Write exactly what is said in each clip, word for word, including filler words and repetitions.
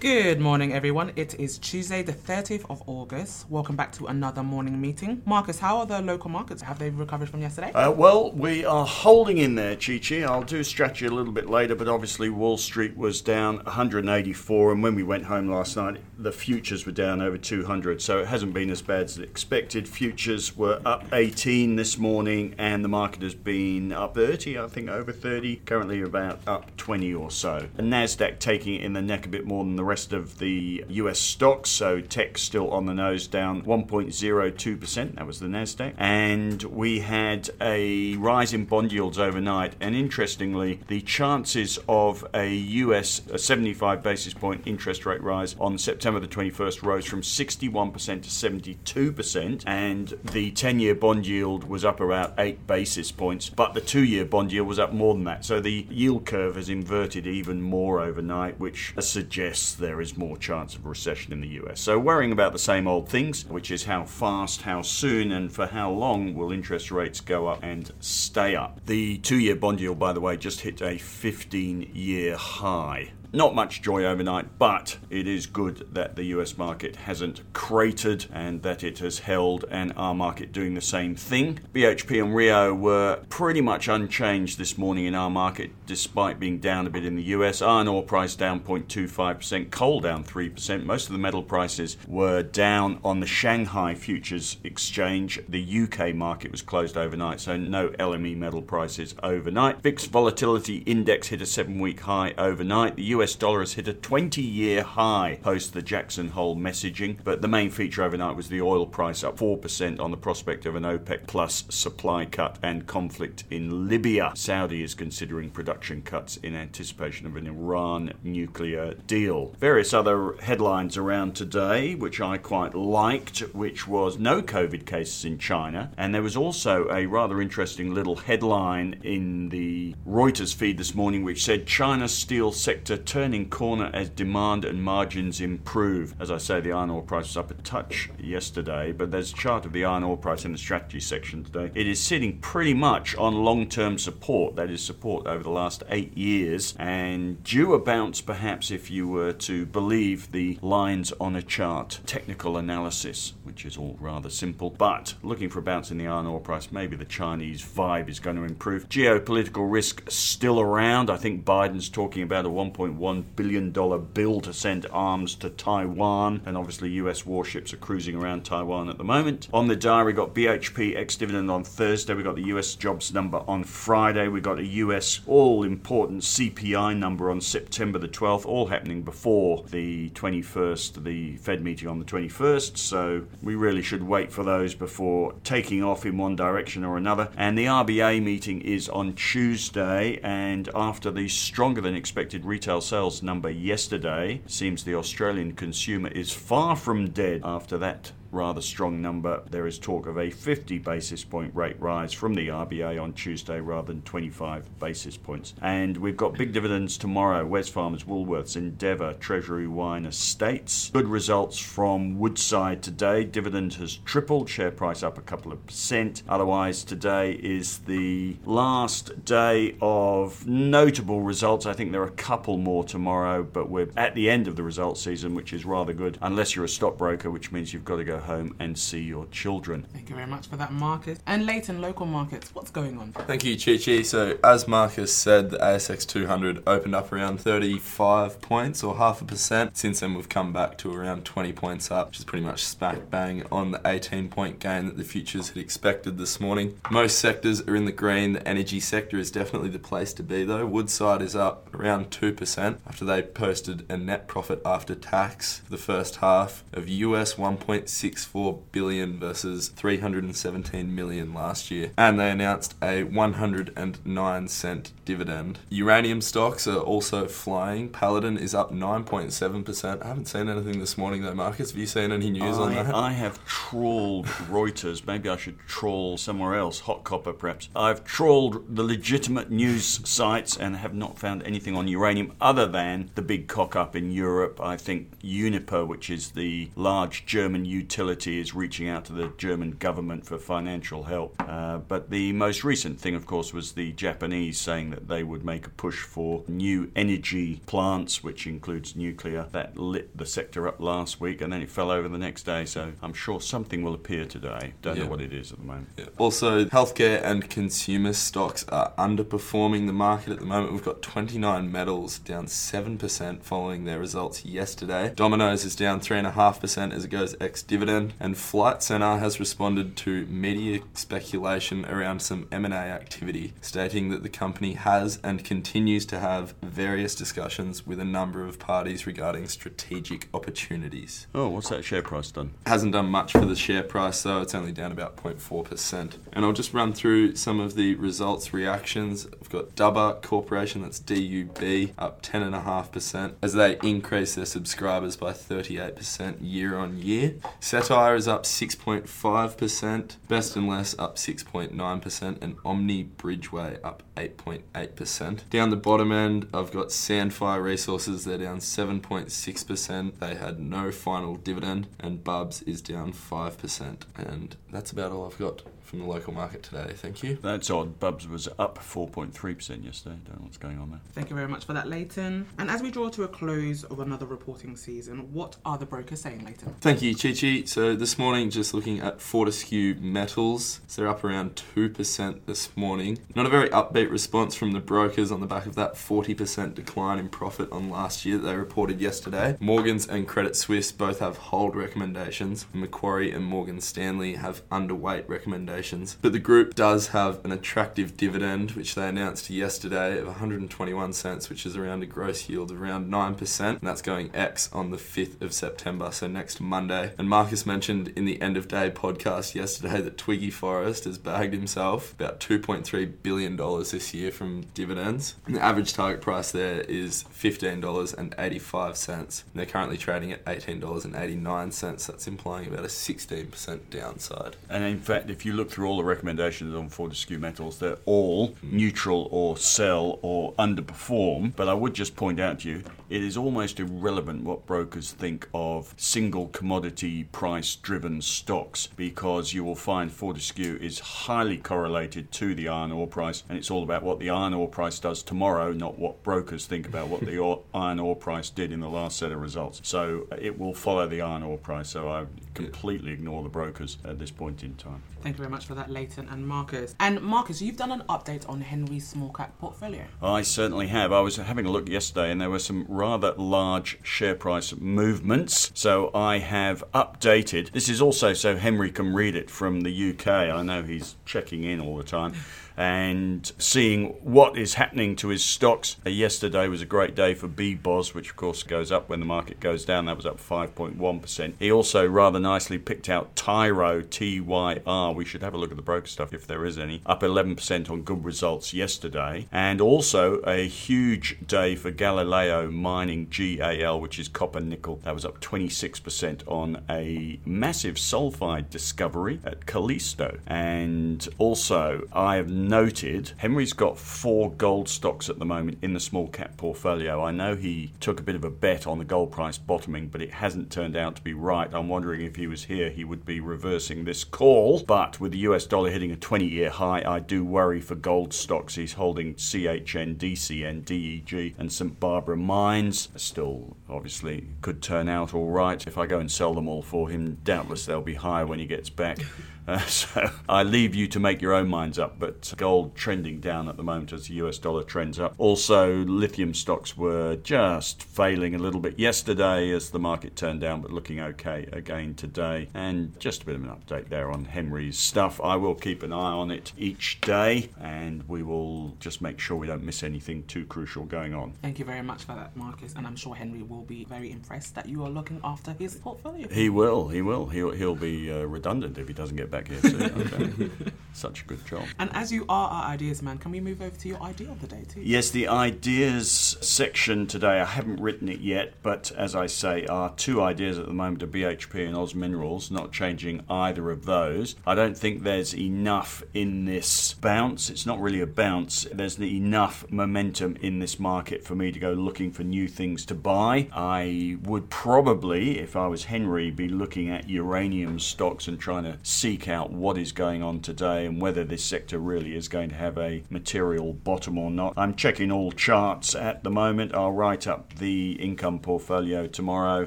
Good morning, everyone. It is Tuesday, the thirtieth of August. Welcome back to another morning meeting. Marcus, how are the local markets? Have they recovered from yesterday? Uh, well, we are holding in there, Chi-Chi. I'll do strategy a little bit later, but obviously Wall Street was down one hundred eighty-four, and when we went home last night, the futures were down over two hundred, so it hasn't been as bad as expected. Futures were up eighteen this morning, and the market has been up thirty, I think, over thirty. Currently about up twenty or so. The NASDAQ taking it in the neck a bit more than the rest of the U S stocks, so tech still on the nose, down one point zero two percent, that was the NASDAQ, and we had a rise in bond yields overnight, and interestingly, the chances of a U S a seventy-five basis point interest rate rise on September the twenty-first rose from sixty-one percent to seventy-two percent, and the ten-year bond yield was up around eight basis points, but the two-year bond yield was up more than that, so the yield curve has inverted even more overnight, which suggests there is more chance of recession in the U S. So worrying about the same old things, which is how fast, how soon, and for how long will interest rates go up and stay up. The two-year bond yield, by the way, just hit a fifteen-year high. Not much joy overnight, but it is good that the U S market hasn't cratered and that it has held, and our market doing the same thing. B H P and Rio were pretty much unchanged this morning in our market, despite being down a bit in the U S. Iron ore price down zero point two five percent, coal down three percent. Most of the metal prices were down on the Shanghai Futures Exchange. The U K market was closed overnight, so no L M E metal prices overnight. V I X volatility index hit a seven-week high overnight. The U S U S dollar has hit a twenty-year high post the Jackson Hole messaging, but the main feature overnight was the oil price up four percent on the prospect of an OPEC plus supply cut and conflict in Libya. Saudi is considering production cuts in anticipation of an Iran nuclear deal. Various other headlines around today, which I quite liked, which was no COVID cases in China, and there was also a rather interesting little headline in the Reuters feed this morning which said China's steel sector turning corner as demand and margins improve. As I say, the iron ore price was up a touch yesterday, but there's a chart of the iron ore price in the strategy section today. It is sitting pretty much on long-term support, that is support over the last eight years, and due a bounce perhaps if you were to believe the lines on a chart. Technical analysis, which is all rather simple, but looking for a bounce in the iron ore price, maybe the Chinese vibe is going to improve. Geopolitical risk still around. I think Biden's talking about a one point one billion dollars bill to send arms to Taiwan, and obviously U S warships are cruising around Taiwan at the moment. On the diary, we got B H P ex-dividend on Thursday, we got the U S jobs number on Friday, we got a U S all-important C P I number on September the twelfth, all happening before the twenty-first, the Fed meeting on the twenty-first, so we really should wait for those before taking off in one direction or another. And the R B A meeting is on Tuesday, and after the stronger-than-expected retail sales number yesterday, seems the Australian consumer is far from dead after that rather strong number. There is talk of a fifty basis point rate rise from the R B A on Tuesday rather than twenty-five basis points. And we've got big dividends tomorrow. Wesfarmers, Woolworths, Endeavour, Treasury Wine Estates. Good results from Woodside today. Dividend has tripled. Share price up a couple of percent. Otherwise, today is the last day of notable results. I think there are a couple more tomorrow, but we're at the end of the results season, which is rather good, unless you're a stockbroker, which means you've got to go home and see your children. Thank you very much for that, Marcus. And Leighton, local markets, what's going on? Thank you, Chi-Chi. So, as Marcus said, the A S X two hundred opened up around thirty-five points or half a percent. Since then, we've come back to around twenty points up, which is pretty much smack bang on the eighteen-point gain that the futures had expected this morning. Most sectors are in the green. The energy sector is definitely the place to be, though. Woodside is up around two percent after they posted a net profit after tax for the first half of U S one point six four billion dollars versus three hundred seventeen million dollars last year, and they announced a one hundred nine cent dividend. Uranium stocks are also flying. Paladin is up nine point seven percent. I haven't seen anything this morning though, Marcus. Have you seen any news I, on that? I have trawled Reuters. Maybe I should trawl somewhere else. Hot Copper, perhaps. I've trawled the legitimate news sites and have not found anything on uranium other than the big cock-up in Europe. I think Uniper, which is the large German utility utility is reaching out to the German government for financial help. Uh, but the most recent thing, of course, was the Japanese saying that they would make a push for new energy plants, which includes nuclear. That lit the sector up last week, and then it fell over the next day. So I'm sure something will appear today. Don't yeah. know what it is at the moment. Yeah. Also, healthcare and consumer stocks are underperforming the market at the moment. We've got twenty-nine metals down seven percent following their results yesterday. Domino's is down three point five percent as it goes ex-dividend. And Flight Center has responded to media speculation around some M and A activity, stating that the company has and continues to have various discussions with a number of parties regarding strategic opportunities. Oh, what's that share price done? Hasn't done much for the share price, though. It's only down about zero point four percent. And I'll just run through some of the results reactions. We've got Dubba Corporation, that's D U B, up ten point five percent as they increase their subscribers by thirty-eight percent year on year. Retire is up six point five percent, Best and Less up six point nine percent, and Omni Bridgeway up eight point eight percent. Down the bottom end, I've got Sandfire Resources, they're down seven point six percent. They had no final dividend, and Bubs is down five percent. And that's about all I've got from the local market today. Thank you. That's odd. Bubs was up four point three percent yesterday. Don't know what's going on there. Thank you very much for that, Leighton. And as we draw to a close of another reporting season, what are the brokers saying, Leighton? Thank you, Chi-Chi. So this morning, just looking at Fortescue Metals, so they're up around two percent this morning. Not a very upbeat response from the brokers on the back of that forty percent decline in profit on last year that they reported yesterday. Morgans and Credit Suisse both have hold recommendations. Macquarie and Morgan Stanley have underweight recommendations. But the group does have an attractive dividend, which they announced yesterday, of one hundred twenty-one cents, which is around a gross yield of around nine percent. And that's going ex on the fifth of September, so next Monday. And Marcus mentioned in the End of Day podcast yesterday that Twiggy Forrest has bagged himself about two point three billion dollars this year from dividends. And the average target price there is fifteen dollars and eighty-five cents. And they're currently trading at eighteen dollars and eighty-nine cents. That's implying about a sixteen percent downside. And in fact, if you look through all the recommendations on Fortescue Metals, they're all neutral or sell or underperform. But I would just point out to you, it is almost irrelevant what brokers think of single commodity price driven stocks, because you will find Fortescue is highly correlated to the iron ore price, and it's all about what the iron ore price does tomorrow, not what brokers think about what the iron ore price did in the last set of results. So it will follow the iron ore price, so I completely ignore the brokers at this point in time. Thank you very much for that, Leighton and Marcus. And Marcus, you've done an update on Henry's small cap portfolio. I certainly have. I was having a look yesterday and there were some rather large share price movements, so I have updated. This is also so Henry can read it from the U K. I know he's checking in all the time and seeing what is happening to his stocks. Uh, yesterday was a great day for B B O S, which of course goes up when the market goes down. That was up five point one percent. He also rather nicely picked out Tyro, T Y R. We should have a look at the broker stuff if there is any. Up eleven percent on good results yesterday. And also a huge day for Galileo Mining, G A L, which is copper nickel. That was up twenty-six percent on a massive sulfide discovery at Callisto. And also, I have noted Henry's got four gold stocks at the moment in the small cap portfolio. I know he took a bit of a bet on the gold price bottoming, but it hasn't turned out to be right. I'm wondering if he was here, he would be reversing this call. But with the U S dollar hitting a twenty-year high, I do worry for gold stocks. He's holding C H N, D C N, D E G, and St Barbara Mines. Still, obviously, could turn out all right. If I go and sell them all for him, doubtless they'll be higher when he gets back. Uh, so I leave you to make your own minds up, but gold trending down at the moment as the U S dollar trends up. Also, lithium stocks were just failing a little bit yesterday as the market turned down, but looking okay again today. And just a bit of an update there on Henry's stuff. I will keep an eye on it each day, and we will just make sure we don't miss anything too crucial going on. Thank you very much for that, Marcus, and I'm sure Henry will be very impressed that you are looking after his portfolio. He will, he will. He'll, he'll be uh, redundant if he doesn't get back here soon. such a good job. And as you are our ideas man, can we move over to your idea of the day too? Yes, the ideas section today, I haven't written it yet, but as I say, our two ideas at the moment are B H P and Oz Minerals, not changing either of those. I don't think there's enough in this bounce. It's not really a bounce. There's enough momentum in this market for me to go looking for new things to buy. I would probably, if I was Henry, be looking at uranium stocks and trying to seek out what is going on today and whether this sector really is going to have a material bottom or not. I'm checking all charts at the moment. I'll write up the income portfolio tomorrow,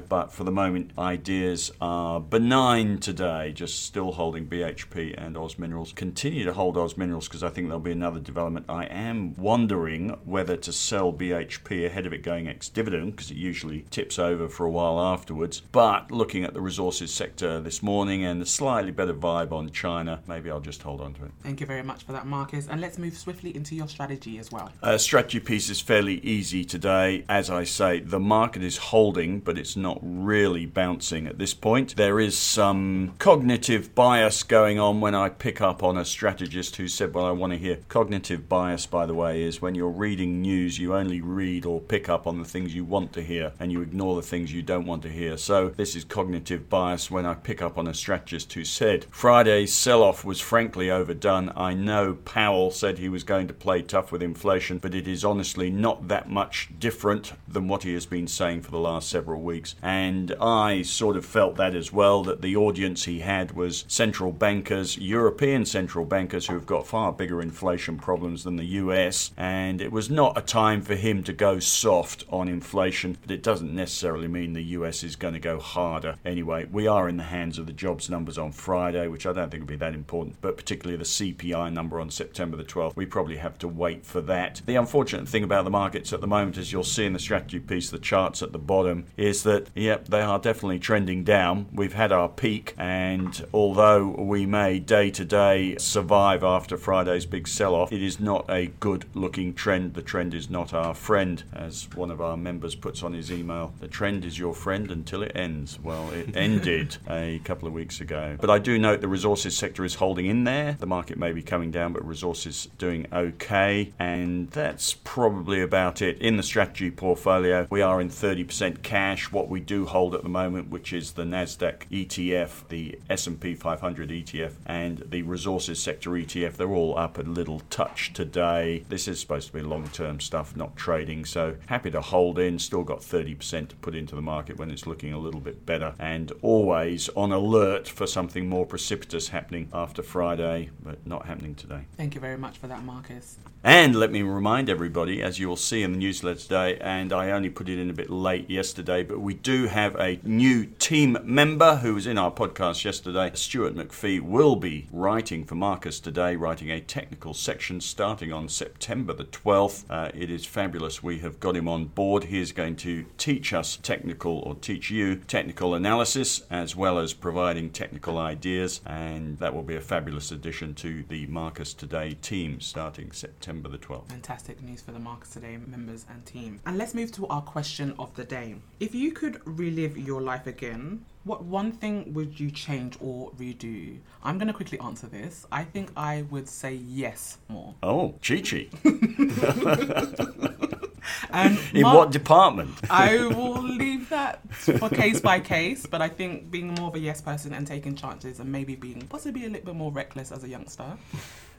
but for the moment ideas are benign today, just still holding B H P and Oz Minerals. Continue to hold Oz Minerals because I think there'll be another development. I am wondering whether to sell B H P ahead of it going ex-dividend because it usually tips over for a while afterwards, but looking at the resources sector this morning and the slightly better vibe on China, maybe I'll just hold on to it. Thank you very much for that, Marcus, and let's move swiftly into your strategy as well. Uh, strategy piece is fairly easy today. As I say, the market is holding, but it's not really bouncing at this point. There is some cognitive bias going on when I pick up on a strategist who said, well, I want to hear. Cognitive bias, by the way, is when you're reading news, you only read or pick up on the things you want to hear and you ignore the things you don't want to hear. So this is cognitive bias when I pick up on a strategist who said, Friday's sell-off was frankly overdone. I know Powell said he was going to play tough with inflation, but it is honestly not that much different than what he has been saying for the last several weeks. And I sort of felt that as well, that the audience he had was central bankers, European central bankers who have got far bigger inflation problems than the U S, and it was not a time for him to go soft on inflation, but it doesn't necessarily mean the U S is going to go harder. Anyway, we are in the hands of the jobs numbers on Friday, which I don't think will be that important, but particularly the C P I number on September the twelfth, we probably have to wait for that. The unfortunate thing about the markets at the moment, as you'll see in the strategy piece, the charts at the bottom, is that, yep, they are definitely trending down. We've had our peak, and although we may day to day survive after Friday's big sell-off, it is not a good looking trend. The trend is not our friend. As one of our members puts on his email, the trend is your friend until it ends. Well, it ended a couple of weeks ago. But I do note the resources sector is holding in there. The market may be coming down, but resources doing okay. And that's probably about it. In the strategy portfolio, we are in thirty percent cash. What we do hold at the moment, which is the NASDAQ E T F, the S and P five hundred E T F, and the resources sector E T F, they're all up a little touch today. This is supposed to be long-term stuff, not trading, so happy to hold in. Still got thirty percent to put into the market when it's looking a little bit better, and always on alert for something more precipitous happening after Friday, but not happening today. Thank you very much for that, Marcus. And let me remind everybody, as you will see in the newsletter today, and I only put it in a bit late yesterday, but we do have a new team member who was in our podcast yesterday. Stuart McPhee will be writing for Marcus today, writing a technical section starting on September the twelfth. Uh, it is fabulous. We have got him on board. He is going to teach us technical, or teach you technical analysis, as well as providing technical ideas. And that will be a fabulous addition to the Marcus Today team starting September the twelfth. Fantastic news for the Marcus Today members and team. And let's move to our question of the day. If you could relive your life again, what one thing would you change or redo? I'm going to quickly answer this. I think I would say yes more. Oh, Chi-Chi. Um, in Mar- what department? I will leave that for case by case, but I think being more of a yes person and taking chances and maybe being possibly a little bit more reckless as a youngster,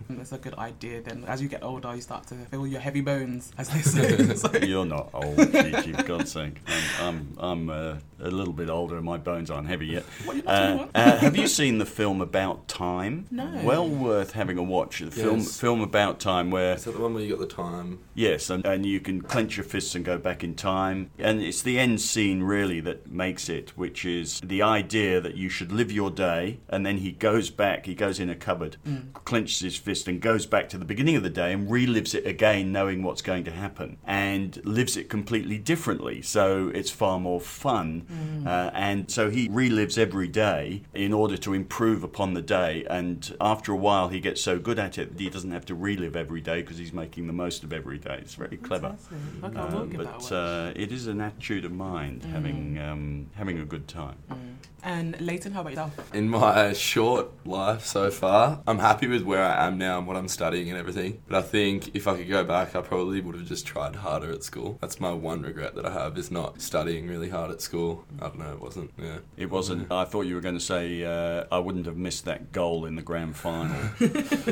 that's a good idea. Then as you get older, you start to feel your heavy bones, as they say. So. You're not old, Chi-Chi, for God's sake. I'm, I'm, I'm uh, a little bit older and my bones aren't heavy yet. What are you watching? Uh, uh, have you seen the film About Time? No. Well worth having a watch. The yes. film film About Time where... Is that the one where you got the time? Yes, and, and you can clench your fists and go back in time. And it's the end scene, really, that makes it, which is the idea that you should live your day, and then he goes back, he goes in a cupboard, mm. clenches his fist and goes back to the beginning of the day and relives it again, knowing what's going to happen, and lives it completely differently. So it's far more fun. Mm. Uh, and so he relives every day in order to improve upon the day. And after a while, he gets so good at it that he doesn't have to relive every day because he's making the most of every day. It's very clever. Fantastic. Okay, um, we'll give but that a watch. Uh, it is an attitude of mind. and mm. having um, having a good time. Mm. And Leighton, how about yourself? In my short life so far, I'm happy with where I am now and what I'm studying and everything. But I think if I could go back, I probably would have just tried harder at school. That's my one regret that I have, is not studying really hard at school. I don't know, it wasn't. Yeah, It wasn't. Yeah. I thought you were going to say uh, I wouldn't have missed that goal in the grand final. No, unfortunately.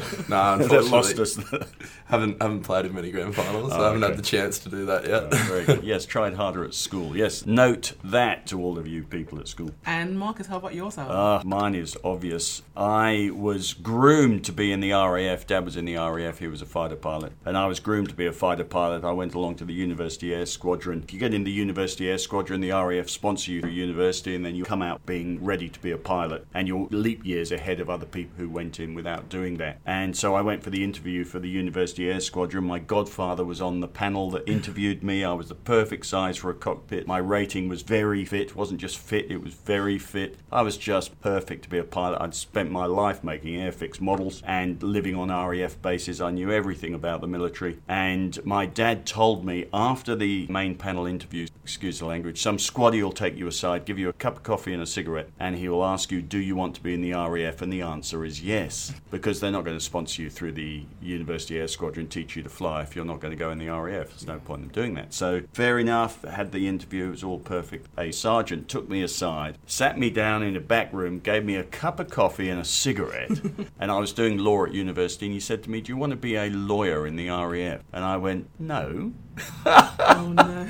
That lost us. haven't, haven't played in many grand finals, so oh, I haven't okay. had the chance to do that yet. Oh, very good. Yes, tried harder at school. Yes, note that to all of you people at school. And Marcus, how about yourself? Uh, mine is obvious. I was groomed to be in the R A F. Dad was in the R A F. He was a fighter pilot. And I was groomed to be a fighter pilot. I went along to the University Air Squadron. If you get in the University Air Squadron, the R A F sponsor you to university, and then you come out being ready to be a pilot. And you're leap years ahead of other people who went in without doing that. And so I went for the interview for the University Air Squadron. My godfather was on the panel that interviewed me. I was the perfect size for a cockpit. My rating was very fit. It wasn't just fit, it was very fit. Fit. I was just perfect to be a pilot. I'd spent my life making Airfix models and living on R A F bases. I knew everything about the military. And my dad told me after the main panel interview, excuse the language, some squaddy will take you aside, give you a cup of coffee and a cigarette, and he will ask you, do you want to be in the R A F? And the answer is yes, because they're not going to sponsor you through the University Air Squadron, teach you to fly if you're not going to go in the R A F. There's no point in doing that. So fair enough, I had the interview, it was all perfect. A sergeant took me aside, sat me down in a back room, gave me a cup of coffee and a cigarette, and I was doing law at university, and he said to me, do you want to be a lawyer in the R A F? And I went, no. Oh no.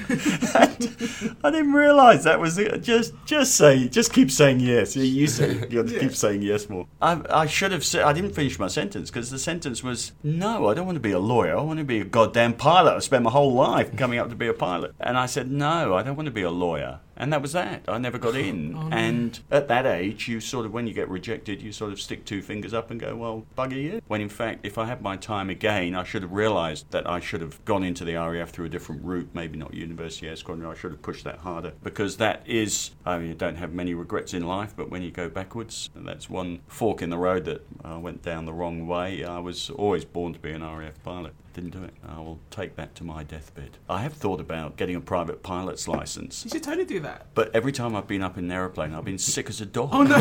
I didn't realise that was it. Just, just say, just keep saying yes. You, you say, you yeah. keep saying yes more. I, I should have said. I didn't finish my sentence because the sentence was, no, I don't want to be a lawyer. I want to be a goddamn pilot. I spent my whole life coming up to be a pilot, and I said, no, I don't want to be a lawyer. And that was that. I never got in. Oh, and at that age, you sort of, when you get rejected, you sort of stick two fingers up and go, well, bugger you. When in fact, if I had my time again, I should have realised that I should have gone into the R A F through a different route, maybe not University Air Squadron. I should have pushed that harder, because that is, I mean, you don't have many regrets in life, but when you go backwards, and that's one fork in the road that I uh, went down the wrong way. I was always born to be an R A F pilot. Didn't do it. I will take that to my deathbed. I have thought about getting a private pilot's license. You should totally do that. But every time I've been up in an aeroplane, I've been sick as a dog. Oh no!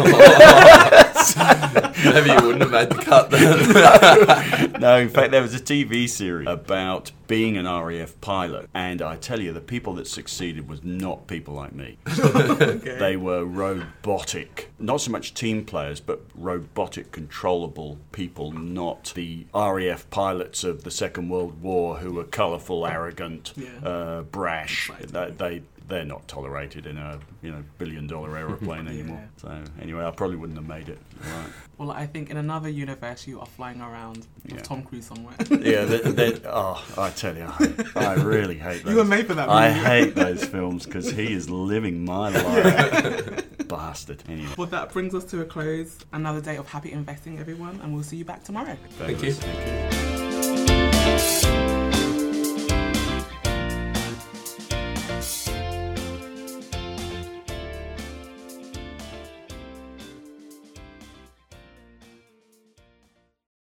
Maybe you wouldn't have made the cut then. No, in fact, there was a T V series about being an R A F pilot, and I tell you, the people that succeeded was not people like me. Okay. They were robotic, not so much team players, but robotic, controllable people, not the R A F pilots of the Second World War who were colourful, arrogant, yeah. uh, brash. They, they they're not tolerated in a you know billion dollar aeroplane yeah. anymore. So anyway, I probably wouldn't have made it. Right. Well, I think in another universe you are flying around with yeah. Tom Cruise somewhere. Yeah, they're, they're, oh, I tell you, I, I really hate those. You were made for that movie. I hate those films because he is living my life. Yeah. Bastard. Anyway. Well, that brings us to a close. Another day of happy investing, everyone, and we'll see you back tomorrow. Thank you. Thank you.